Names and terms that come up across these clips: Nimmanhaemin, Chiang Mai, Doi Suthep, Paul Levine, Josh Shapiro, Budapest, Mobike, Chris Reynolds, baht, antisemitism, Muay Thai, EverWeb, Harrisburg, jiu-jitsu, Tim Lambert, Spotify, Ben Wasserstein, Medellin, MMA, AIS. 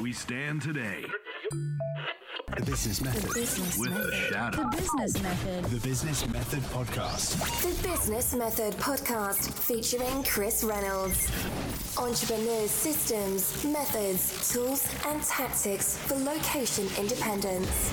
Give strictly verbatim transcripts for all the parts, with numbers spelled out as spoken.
we stand today. The Business Method. The business with method. A shadow. The Business Method. The Business Method Podcast. The Business Method Podcast featuring Chris Reynolds. Entrepreneurs' systems, methods, tools, and tactics for location independence.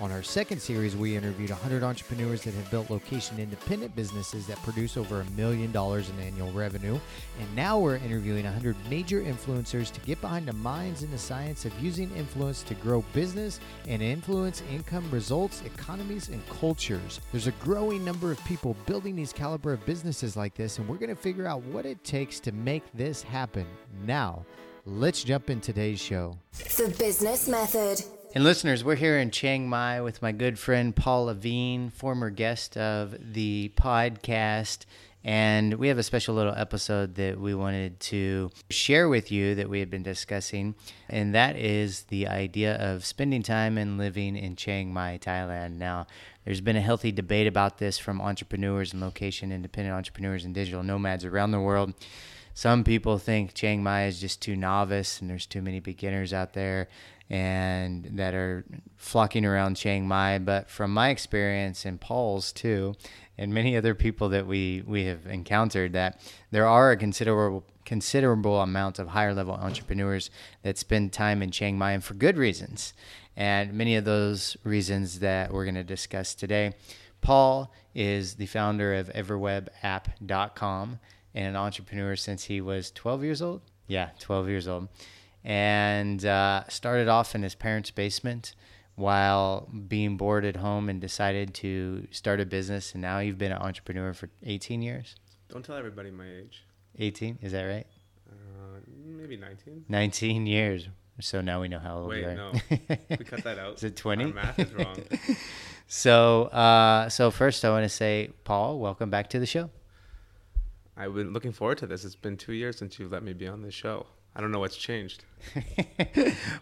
On our second series, we interviewed one hundred entrepreneurs that have built location-independent businesses that produce over a million dollars in annual revenue. And now we're interviewing one hundred major influencers to get behind the minds and the science of using influence to grow business and influence income, results, economies, and cultures. There's a growing number of people building these caliber of businesses like this, and we're going to figure out what it takes to make this This happened. Now, let's jump in today's show. The Business Method. And listeners, we're here in Chiang Mai with my good friend Paul Levine, former guest of the podcast. And we have a special little episode that we wanted to share with you that we had been discussing. And that is the idea of spending time and living in Chiang Mai, Thailand. Now, there's been a healthy debate about this from entrepreneurs and location independent entrepreneurs and digital nomads around the world. Some people think Chiang Mai is just too novice and there's too many beginners out there and that are flocking around Chiang Mai. But from my experience and Paul's too, and many other people that we, we have encountered, that there are a considerable considerable amount of higher level entrepreneurs that spend time in Chiang Mai and for good reasons. And many of those reasons that we're going to discuss today. Paul is the founder of Ever Web App dot com. And an entrepreneur since he was twelve years old. Yeah, twelve years old. And uh, started off in his parents' basement while being bored at home and decided to start a business. And now you've been an entrepreneur for eighteen years. Don't tell everybody my age. eighteen, is that right? Uh, maybe nineteen. nineteen years. So now we know how old Wait, you are. Wait, no. We cut that out. Is it twenty? Our math is wrong. so, uh, so first I want to say, Paul, welcome back to the show. I've been looking forward to this. It's been two years since you've let me be on this show. I don't know what's changed.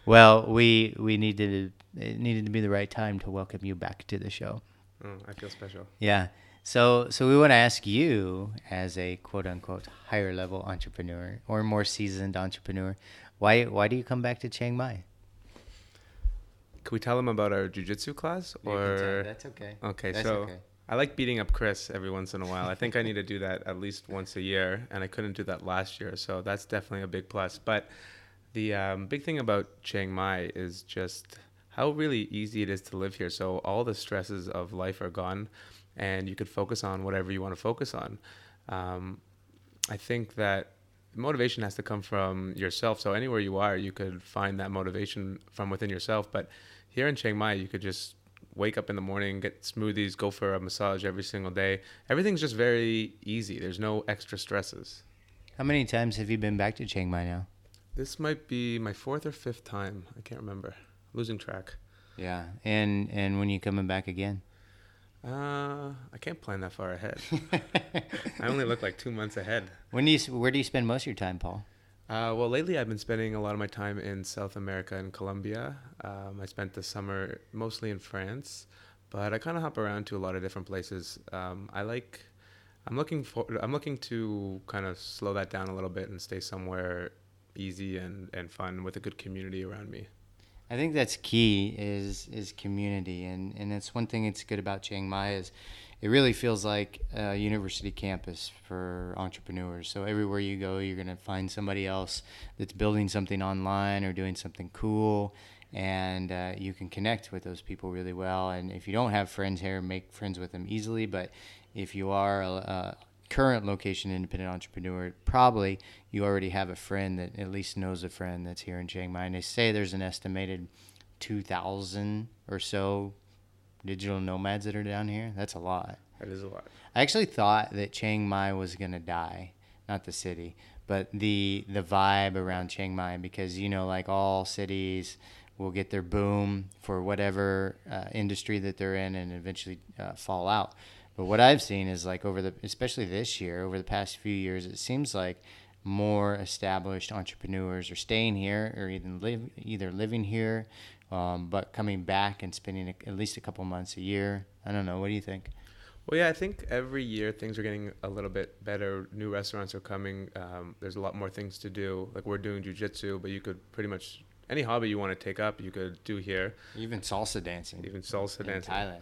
Well, we we needed it needed to be the right time to welcome you back to the show. Oh, I feel special. Yeah. So so we want to ask you, as a quote unquote higher level entrepreneur or more seasoned entrepreneur, why why do you come back to Chiang Mai? Can we tell them about our jiu-jitsu class? Or you can tell. That's okay. Okay, that's so. Okay. I like beating up Chris every once in a while. I think I need to do that at least once a year, and I couldn't do that last year, so that's definitely a big plus. But the um, big thing about Chiang Mai is just how really easy it is to live here. So all the stresses of life are gone, and you could focus on whatever you want to focus on. Um, I think that motivation has to come from yourself. So anywhere you are, you could find that motivation from within yourself. But here in Chiang Mai, you could just wake up in the morning, get smoothies, go for a massage every single day. Everything's just very easy. There's no extra stresses. How many times have you been back to Chiang Mai now? This might be my fourth or fifth time. I can't remember. Losing track. Yeah. And and when are you coming back again? Uh, I can't plan that far ahead. I only look like two months ahead. When do you, where do you spend most of your time, Paul? Uh, well, lately I've been spending a lot of my time in South America and Colombia. Um, I spent the summer mostly in France, but I kind of hop around to a lot of different places. Um, I like, I'm looking for, I'm looking to kind of slow that down a little bit and stay somewhere easy and, and fun with a good community around me. I think that's key is is community, and and that's one thing that's good about Chiang Mai is it really feels like a university campus for entrepreneurs. So everywhere you go, you're going to find somebody else that's building something online or doing something cool, and uh, you can connect with those people really well. And if you don't have friends here, make friends with them easily. But if you are a, a current location independent entrepreneur, probably you already have a friend that at least knows a friend that's here in Chiang Mai. And they say there's an estimated two thousand or so digital nomads that are down here. That's a lot. That is a lot. I actually thought that Chiang Mai was going to die, not the city, but the the vibe around Chiang Mai, because, you know, like all cities will get their boom for whatever uh, industry that they're in and eventually uh, fall out. But what I've seen is like over the, especially this year, over the past few years, it seems like more established entrepreneurs are staying here or even live, either living here, um, but coming back and spending a, at least a couple months a year. I don't know. What do you think? Well, yeah, I think every year things are getting a little bit better. New restaurants are coming. Um, there's a lot more things to do. Like we're doing jiu-jitsu, but you could pretty much any hobby you want to take up, you could do here. Even salsa dancing. Even salsa in dancing. Thailand.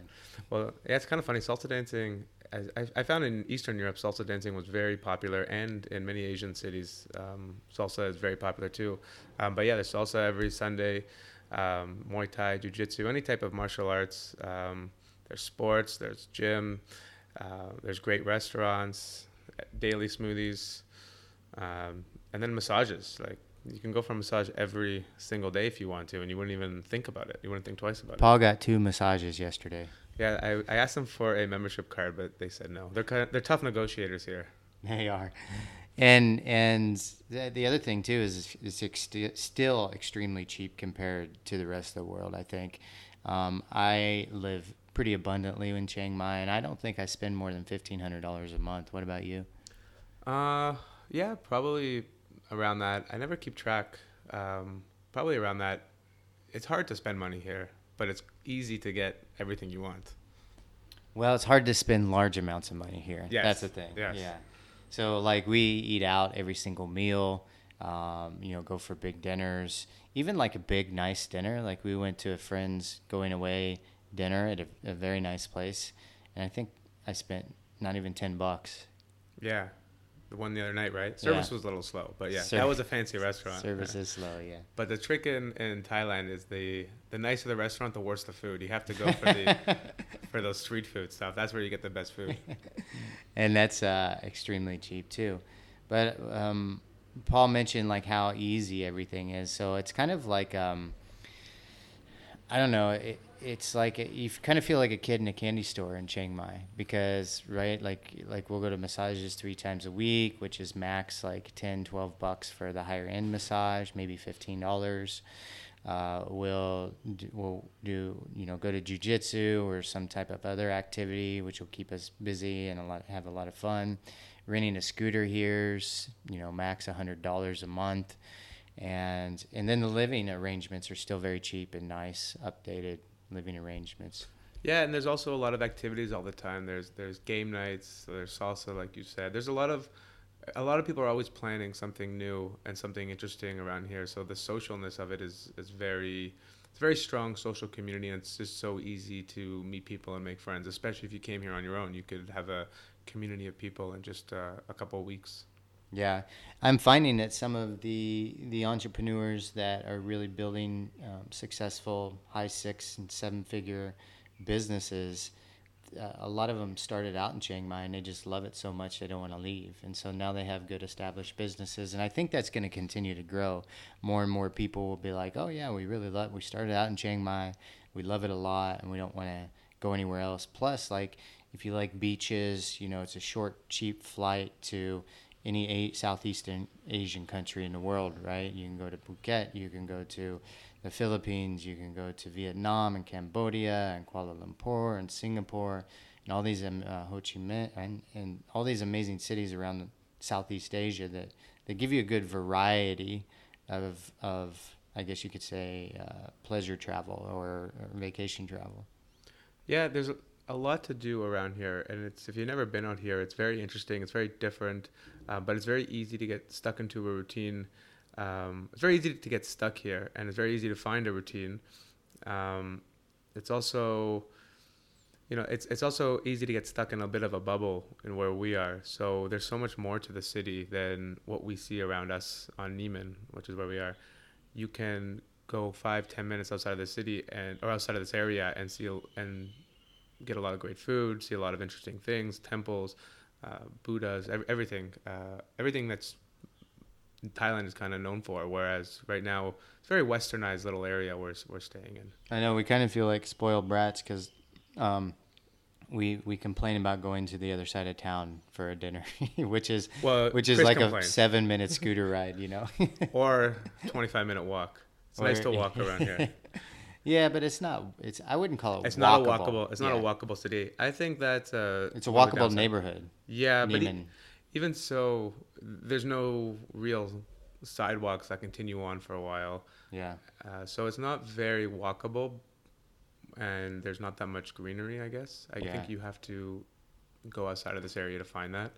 Well, yeah, it's kind of funny. Salsa dancing, I, I found in Eastern Europe, salsa dancing was very popular, and in many Asian cities, um, salsa is very popular too. Um, but yeah, there's salsa every Sunday, um, Muay Thai, jiu-jitsu, any type of martial arts. Um, there's sports, there's gym, uh, there's great restaurants, daily smoothies, um, and then massages. Like, you can go for a massage every single day if you want to, and you wouldn't even think about it. You wouldn't think twice about it. Paul got two massages yesterday. Yeah, I, I asked them for a membership card, but they said no. They're kind of, they're tough negotiators here. They are. And and the, the other thing, too, is it's ex- still extremely cheap compared to the rest of the world, I think. Um, I live pretty abundantly in Chiang Mai, and I don't think I spend more than fifteen hundred dollars a month. What about you? Uh, yeah, probably around that. I never keep track. Um, probably around that. It's hard to spend money here, but it's easy to get everything you want. Well, it's hard to spend large amounts of money here. Yes. That's the thing. Yes. Yeah. So like we eat out every single meal, um, you know, go for big dinners, even like a big, nice dinner. Like we went to a friend's going away dinner at a, a very nice place. And I think I spent not even ten bucks. Yeah. The one the other night, right? Service yeah. was a little slow, but yeah, Ser- that was a fancy restaurant. Service yeah. is slow, yeah. But the trick in, in Thailand is the the nicer the restaurant, the worse the food. You have to go for the for those street food stuff. That's where you get the best food, and that's uh, extremely cheap too. But um, Paul mentioned like how easy everything is, so it's kind of like um, I don't know. It, It's like a, you kind of feel like a kid in a candy store in Chiang Mai because, right, like like we'll go to massages three times a week, which is max like ten, twelve bucks for the higher-end massage, maybe fifteen dollars. Uh, we'll, do, we'll do, you know, go to jiu-jitsu or some type of other activity, which will keep us busy and a lot have a lot of fun. Renting a scooter here's, you know, max one hundred dollars a month. And, and then the living arrangements are still very cheap and nice, updated living arrangements. Yeah, and there's also a lot of activities all the time. There's there's game nights, there's salsa, like you said. There's a lot of a lot of people are always planning something new and something interesting around here. So the socialness of it is is very it's a very strong social community, and it's just so easy to meet people and make friends, especially if you came here on your own. You could have a community of people in just uh, a couple of weeks. Yeah, I'm finding that some of the the entrepreneurs that are really building um, successful high six and seven figure businesses, uh, a lot of them started out in Chiang Mai and they just love it so much they don't want to leave. And so now they have good established businesses. And I think that's going to continue to grow. More and more people will be like, oh, yeah, we really love we started out in Chiang Mai. We love it a lot and we don't want to go anywhere else. Plus, like if you like beaches, you know, it's a short, cheap flight to any eight Southeastern Asian country in the world, right? You can go to Phuket, you can go to the Philippines, you can go to Vietnam and Cambodia and Kuala Lumpur and Singapore and all these um, uh, Ho Chi Minh and, and all these amazing cities around Southeast Asia that, that give you a good variety of, of I guess you could say, uh, pleasure travel or, or vacation travel. Yeah, there's a- a lot to do around here, and it's if you've never been out here, it's very interesting, it's very different, uh, but it's very easy to get stuck into a routine. Um, it's very easy to get stuck here, and it's very easy to find a routine. Um, it's also, you know, it's it's also easy to get stuck in a bit of a bubble in where we are. So there's so much more to the city than what we see around us on Nimmanhaemin, which is where we are. You can go five, ten minutes outside of the city and or outside of this area and see and get a lot of great food, see a lot of interesting things, temples, uh, Buddhas, ev- everything. Uh, everything that's Thailand is kind of known for, whereas right now it's a very westernized little area we're we're staying in. I know, we kind of feel like spoiled brats because um, we we complain about going to the other side of town for a dinner, which is well, which is Chris like complains. A seven-minute scooter ride, you know? Or twenty-five-minute walk. It's or, nice to walk around here. Yeah, but it's not. It's I wouldn't call it. It's walkable. not a walkable. It's not yeah. a walkable city. I think that uh, it's a walkable neighborhood. Yeah, Neiman. but e- even so, there's no real sidewalks that continue on for a while. Yeah. Uh, so it's not very walkable, and there's not that much greenery. I guess I yeah. think you have to go outside of this area to find that.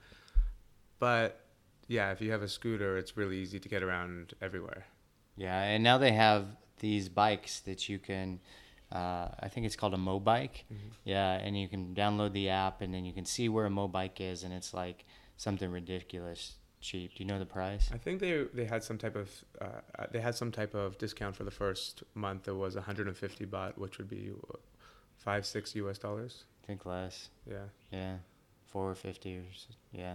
But yeah, if you have a scooter, it's really easy to get around everywhere. Yeah, and now they have these bikes that you can, uh, I think it's called a Mobike. Mm-hmm. Yeah, and you can download the app, and then you can see where a Mobike is, and it's like something ridiculous cheap. Do you know the price? I think they they had some type of uh, they had some type of discount for the first month. It was one hundred fifty baht, which would be five six U S dollars. I think less. Yeah. Yeah, four or fifty. Or so. Yeah.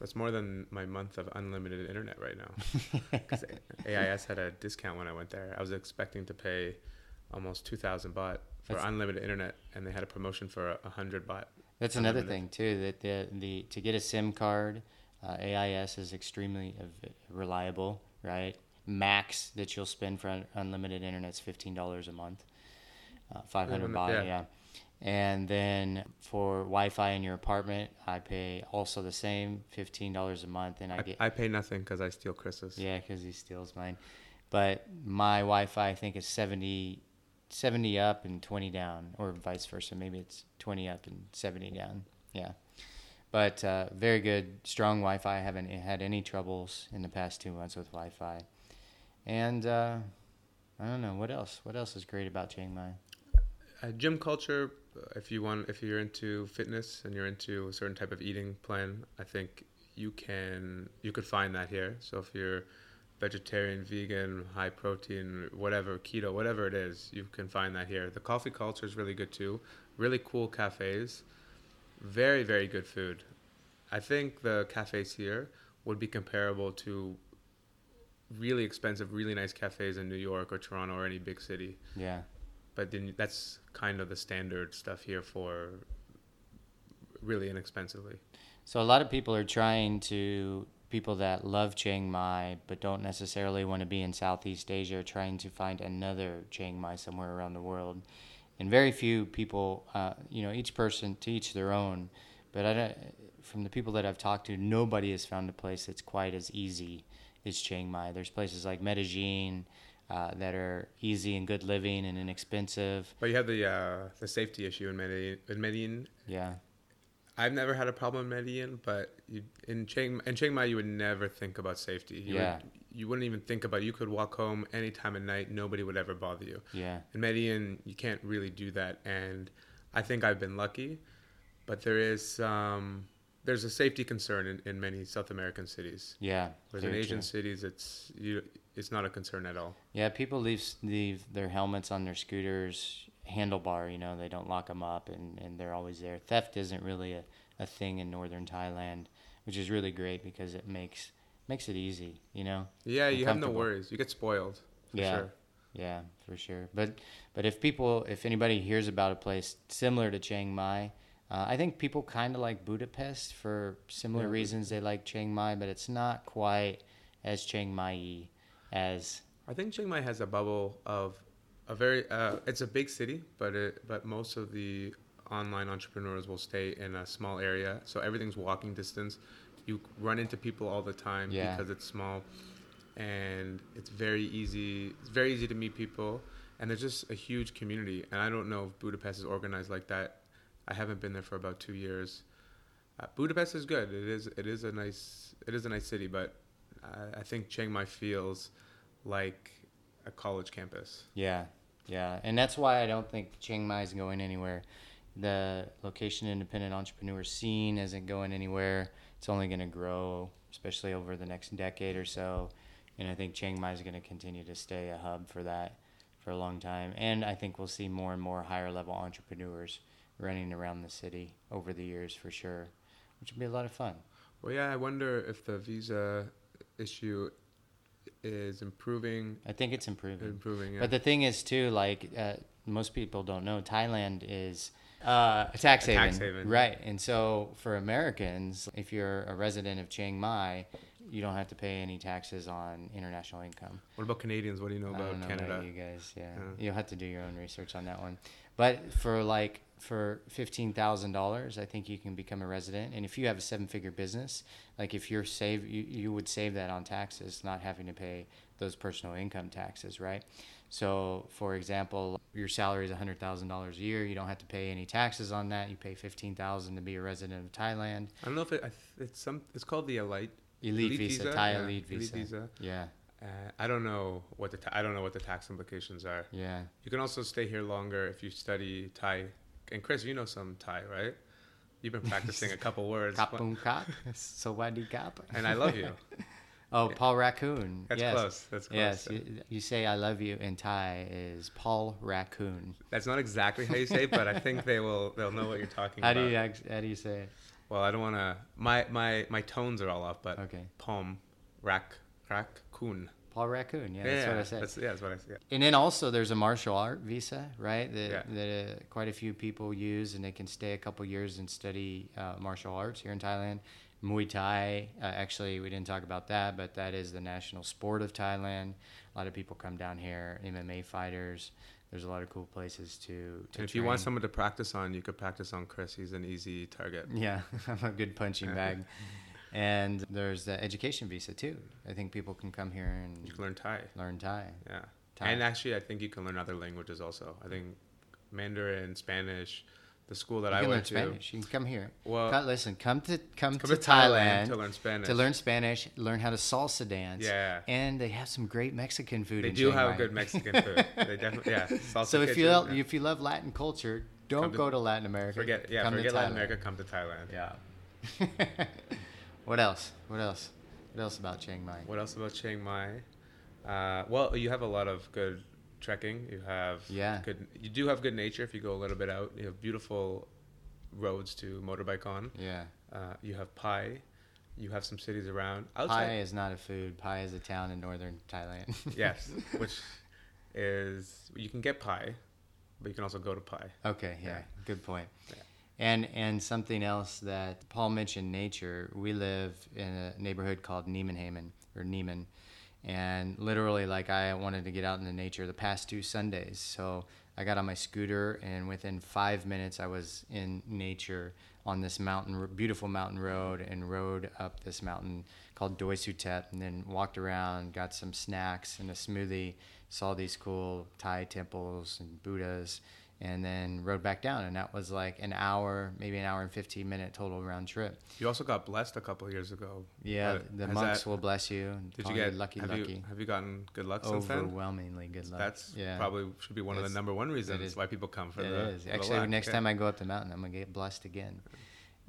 That's more than my month of unlimited internet right now. Because A I S had a discount when I went there. I was expecting to pay almost two thousand baht for that's, unlimited internet, and they had a promotion for one hundred baht. That's unlimited. Another thing, too, that the, the to get a SIM card, uh, A I S is extremely reliable, right? Max that you'll spend for un- unlimited internet is fifteen dollars a month, uh, five hundred baht, yeah. yeah. And then for Wi-Fi in your apartment, I pay also the same fifteen dollars a month, and I, I get. I pay nothing because I steal Chris's. Yeah, because he steals mine, but my Wi-Fi I think is seventy, seventy up and twenty down, or vice versa. Maybe it's twenty up and seventy down. Yeah, but uh, very good, strong Wi-Fi. I haven't had any troubles in the past two months with Wi-Fi, and uh, I don't know what else. What else is great about Chiang Mai? Uh, gym culture. If you want, if you're into fitness and you're into a certain type of eating plan, I think you can you could find that here. So if you're vegetarian, vegan, high protein, whatever, keto, whatever it is, you can find that here. The coffee culture is really good too. Really cool cafes. Very, very good food. I think the cafes here would be comparable to really expensive, really nice cafes in New York or Toronto or any big city. Yeah. But then that's kind of the standard stuff here for really inexpensively. So a lot of people are trying to, people that love Chiang Mai but don't necessarily want to be in Southeast Asia are trying to find another Chiang Mai somewhere around the world. And very few people, uh, you know, each person to each their own. But I don't, from the people that I've talked to, nobody has found a place that's quite as easy as Chiang Mai. There's places like Medellin, Uh, that are easy and good living and inexpensive. But you have the uh, the safety issue in Medellin. In Medellin. Yeah. I've never had a problem in Medellin, but you, in Chiang in Chiang Mai, you would never think about safety. You yeah. Would, you wouldn't even think about it. You could walk home any time of night. Nobody would ever bother you. Yeah. In Medellin, you can't really do that. And I think I've been lucky, but there is um, there's a safety concern in, in many South American cities. Yeah. Whereas in Asian true. cities, it's... you. It's not a concern at all. Yeah, people leave leave their helmets on their scooters, handlebar, you know, they don't lock them up, and, and they're always there. Theft isn't really a, a thing in northern Thailand, which is really great because it makes makes it easy, you know? Yeah, you have no worries. You get spoiled, for yeah, sure. Yeah, for sure. But but if people, if anybody hears about a place similar to Chiang Mai, uh, I think people kind of like Budapest for similar yeah. reasons. They like Chiang Mai, but it's not quite as Chiang Mai-y. As I think Chiang Mai has a bubble of a very uh, it's a big city, but it, but most of the online entrepreneurs will stay in a small area, so everything's walking distance. You run into people all the time yeah. because it's small, and it's very easy. It's very easy to meet people, and there's just a huge community. And I don't know if Budapest is organized like that. I haven't been there for about two years. Uh, Budapest is good. It is it is a nice it is a nice city, but. I think Chiang Mai feels like a college campus. Yeah, yeah. And that's why I don't think Chiang Mai is going anywhere. The location-independent entrepreneur scene isn't going anywhere. It's only going to grow, especially over the next decade or so. And I think Chiang Mai is going to continue to stay a hub for that for a long time. And I think we'll see more and more higher-level entrepreneurs running around the city over the years for sure, which would be a lot of fun. Well, yeah, I wonder if the visa... issue is improving. I think it's improving. Improving, yeah. But the thing is too, like uh, most people don't know, Thailand is uh, a tax haven, a tax haven, right? And so for Americans, if you're a resident of Chiang Mai, you don't have to pay any taxes on international income. What about Canadians? What do you know about I don't know Canada? About you guys, yeah. yeah. You'll have to do your own research on that one. But for like for fifteen thousand dollars, I think you can become a resident. And if you have a seven-figure business, like if you're save, you, you would save that on taxes, not having to pay those personal income taxes, right? So, for example, your salary is one hundred thousand dollars a year. You don't have to pay any taxes on that. You pay fifteen thousand dollars to be a resident of Thailand. I don't know if it, I th- it's some. It's called the elite elite, elite visa, visa. Thai yeah. elite visa. Elite visa. Yeah. Uh, I don't know what the ta- I don't know what the tax implications are. Yeah. You can also stay here longer if you study Thai. And Chris, you know some Thai, right? You've been practicing a couple words. Kapung kap, sawadi kap. And I love you. Oh, Paul Raccoon. That's yes. close. That's close. Yes, you, you say I love you in Thai is Paul Raccoon. That's not exactly how you say it, but I think they will, they'll know what you're talking how about. How do you how do you say it? Well, I don't want to, my, my, my tones are all off, but okay. Pom, rac, raccoon. Paul Raccoon, yeah, yeah that's yeah, what I said. That's, yeah, that's what I said. And then also there's a martial art visa, right, that, yeah. that uh, quite a few people use, and they can stay a couple years and study uh, martial arts here in Thailand. Muay Thai, uh, actually, we didn't talk about that, but that is the national sport of Thailand. A lot of people come down here, M M A fighters. There's a lot of cool places to, to and if train. You want someone to practice on, you could practice on Chris. He's an easy target. Yeah, I'm a good punching bag. And there's the education visa, too. I think people can come here and... You can learn Thai. Learn Thai. Yeah. Thai. And actually, I think you can learn other languages also. I think Mandarin, Spanish... The school that I went to. You can learn Spanish. You can come here. Well, come, listen, come to come, come to, to Thailand, Thailand to learn Spanish. To learn Spanish, learn how to salsa dance. Yeah. And they have some great Mexican food. They in do Chiang have Mai. Good Mexican food. They definitely yeah. Salsa so if you yeah. if you love Latin culture, don't to, go to Latin America. Forget yeah. Come forget to Latin America. Come to Thailand. Yeah. What else? What else? What else about Chiang Mai? What else about Chiang Mai? Uh, well, you have a lot of good. Trekking, you have yeah. good. You do have good nature if you go a little bit out. You have beautiful roads to motorbike on. Yeah. Uh, you have Pai. You have some cities around. Outside, Pai is not a food. Pai is a town in northern Thailand. Yes, which is you can get Pai, but you can also go to Pai. Okay. Yeah. yeah. Good point. Yeah. And and something else that Paul mentioned, nature. We live in a neighborhood called Nimmanhaemin or Nieman. And literally, like, I wanted to get out in the nature the past two Sundays. So I got on my scooter, and within five minutes, I was in nature on this mountain, beautiful mountain road, and rode up this mountain called Doi Suthep, and then walked around, got some snacks and a smoothie, saw these cool Thai temples and Buddhas, and then rode back down. And that was like an hour, maybe an hour and fifteen minute total round trip. You also got blessed a couple of years ago. Yeah, the monks that, will bless you. Did you get lucky? Have, lucky. You, have you gotten good luck since then? Overwhelmingly good luck. That's yeah. probably should be one it's, of the number one reasons is, why people come for it the, is. For Actually, the next yeah. time I go up the mountain, I'm going to get blessed again.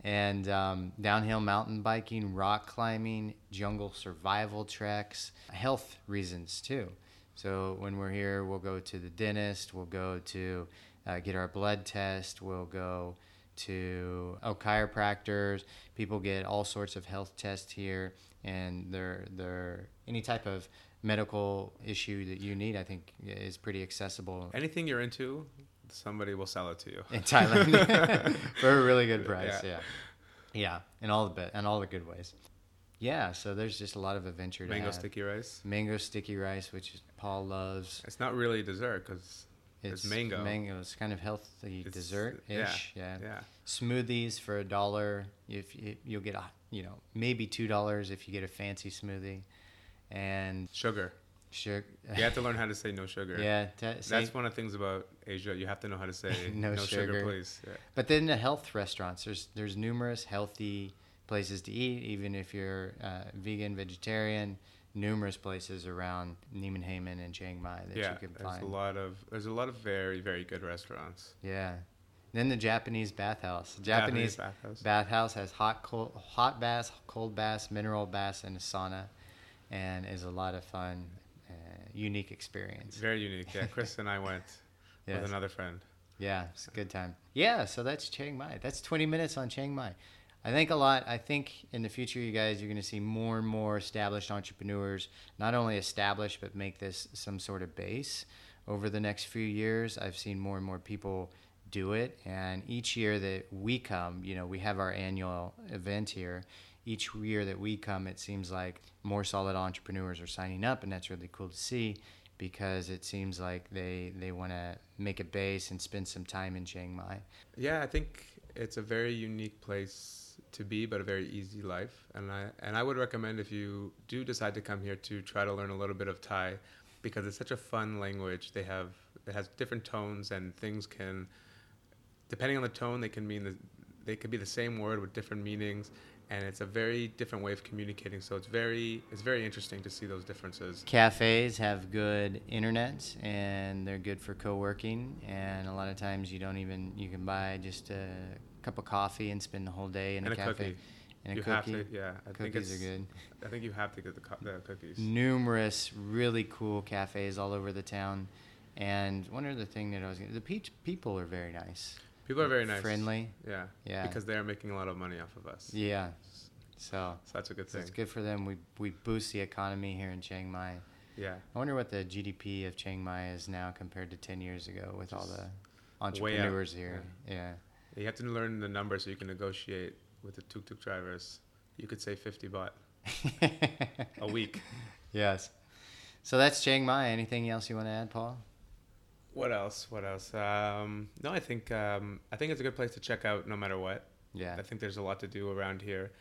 And um, downhill mountain biking, rock climbing, jungle survival treks, health reasons too. So when we're here, we'll go to the dentist, we'll go to... Uh, get our blood test, we'll go to oh, chiropractors, people get all sorts of health tests here, and they're, they're, any type of medical issue that you need, I think, is pretty accessible. Anything you're into, somebody will sell it to you. In Thailand. For a really good price, yeah. Yeah, yeah. In all the, in all the good ways. Yeah, so there's just a lot of adventure to Mango have. sticky rice. Mango sticky rice, which Paul loves. It's not really a dessert, because... It's mango. Mango. It's kind of healthy it's, dessert-ish. Yeah, yeah. yeah. Smoothies for a dollar. If you, you'll get a, you know, maybe two dollars if you get a fancy smoothie, and sugar. Sugar. You have to learn how to say no sugar. Yeah, t- say, that's one of the things about Asia. You have to know how to say no, no sugar, sugar please. Yeah. But then the health restaurants. There's there's numerous healthy places to eat, even if you're uh, vegan, vegetarian. Numerous places around Nimmanhaemin and Chiang Mai that yeah, you can find. Yeah, there's a lot of there's a lot of very very good restaurants. Yeah, and then the Japanese bathhouse. The Japanese, Japanese bathhouse. Bathhouse has hot cold hot baths, cold baths, mineral baths, and a sauna, and is a lot of fun, uh, unique experience. Very unique. Yeah, Chris and I went yes. with another friend. Yeah, it's a good time. Yeah, so that's Chiang Mai. That's twenty minutes on Chiang Mai. I think a lot, I think in the future, you guys, you're going to see more and more established entrepreneurs, not only establish, but make this some sort of base. Over the next few years, I've seen more and more people do it. And each year that we come, you know, we have our annual event here. each year that we come, it seems like more solid entrepreneurs are signing up, and that's really cool to see, because it seems like they, they want to make a base and spend some time in Chiang Mai. Yeah, I think it's a very unique place to be, but a very easy life. And I and I would recommend, if you do decide to come here, to try to learn a little bit of Thai, because it's such a fun language. They have it has different tones, and things can, depending on the tone, they can mean the, they could be the same word with different meanings. And it's a very different way of communicating, so it's very it's very interesting to see those differences. Cafes have good internet, and they're good for co-working. And a lot of times you don't even you can buy just a cup of coffee and spend the whole day in and a, a cafe. Cookie. And a you cookie. Have to, yeah. I Cookies think are good. I think you have to get the, co- the cookies. Numerous really cool cafes all over the town, and one other thing that I was gonna, the pe- people are very nice. People are very nice. Friendly. Yeah. Yeah. Because they're making a lot of money off of us. Yeah. So, so that's a good thing. It's good for them. We we boost the economy here in Chiang Mai. Yeah. I wonder what the G D P of Chiang Mai is now compared to ten years ago with Just all the entrepreneurs here. Yeah. yeah. You have to learn the numbers so you can negotiate with the tuk-tuk drivers. You could say fifty baht a week. Yes. So that's Chiang Mai. Anything else you want to add, Paul? What else? What else? Um, no, I think um, I think it's a good place to check out no matter what. Yeah. I think there's a lot to do around here.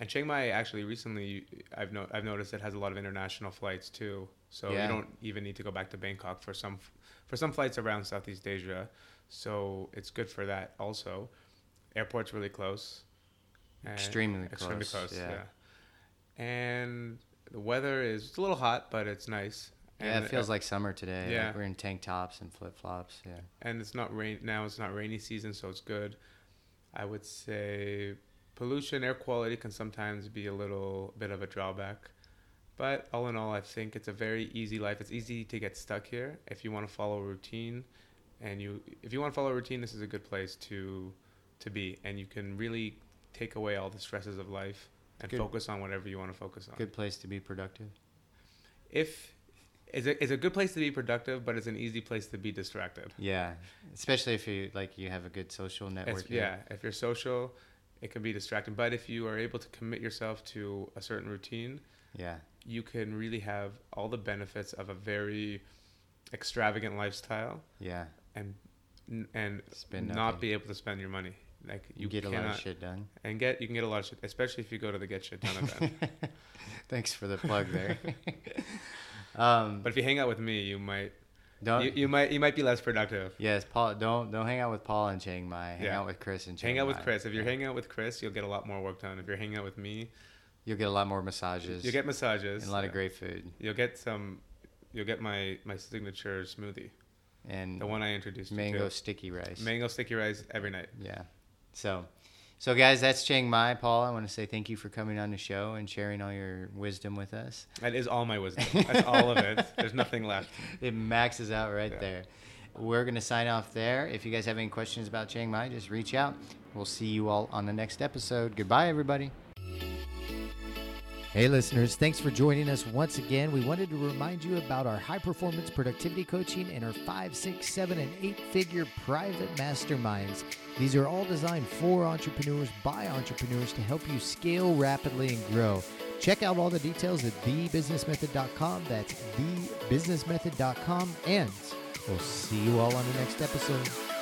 And Chiang Mai, actually, recently, I've no- I've noticed it has a lot of international flights, too. So yeah. You don't even need to go back to Bangkok for some for some flights around Southeast Asia. So it's good for that also. Airport's really close. Extremely close. Extremely close, yeah. yeah. And the weather is it's a little hot, but it's nice. Yeah, and it feels uh, like summer today. Yeah. Like we're in tank tops and flip-flops. Yeah. And it's not rain now, it's not rainy season, so it's good. I would say pollution, air quality can sometimes be a little bit of a drawback. But all in all, I think it's a very easy life. It's easy to get stuck here if you want to follow a routine. And you if you want to follow a routine, this is a good place to to be, and you can really take away all the stresses of life and good. Focus on whatever you want to focus on. Good place to be productive. If It's a, it's a good place to be productive, but it's an easy place to be distracted. Yeah, especially if you like you have a good social network. It's, yeah, if you're social, it can be distracting. But if you are able to commit yourself to a certain routine, yeah, you can really have all the benefits of a very extravagant lifestyle. Yeah, and and spend not be able to spend your money. Like you, you get cannot, a lot of shit done, and get you can get a lot of shit, especially if you go to the Get Shit Done event. Thanks for the plug there. Um, but if you hang out with me, you might don't you, you might you might be less productive. Yes, Paul. Don't don't hang out with Paul in Chiang Mai. Hang yeah. out with Chris in Chiang Mai. Hang out with Chris. If you're yeah. hanging out with Chris, you'll get a lot more work done. If you're hanging out with me, you'll get a lot more massages. You'll get massages. And a lot yeah. of great food. You'll get some. You'll get my, my signature smoothie. And the one I introduced. Mango you to. sticky rice. Mango sticky rice every night. Yeah. So, so guys, that's Chiang Mai. Paul, I want to say thank you for coming on the show and sharing all your wisdom with us. That is all my wisdom. That's all of it. There's nothing left. It maxes out right yeah. there. We're going to sign off there. If you guys have any questions about Chiang Mai, just reach out. We'll see you all on the next episode. Goodbye, everybody. Hey, listeners, thanks for joining us once again. We wanted to remind you about our high-performance productivity coaching and our five, six, seven, and eight-figure private masterminds. These are all designed for entrepreneurs by entrepreneurs to help you scale rapidly and grow. Check out all the details at the business method dot com. That's the business method dot com, and we'll see you all on the next episode.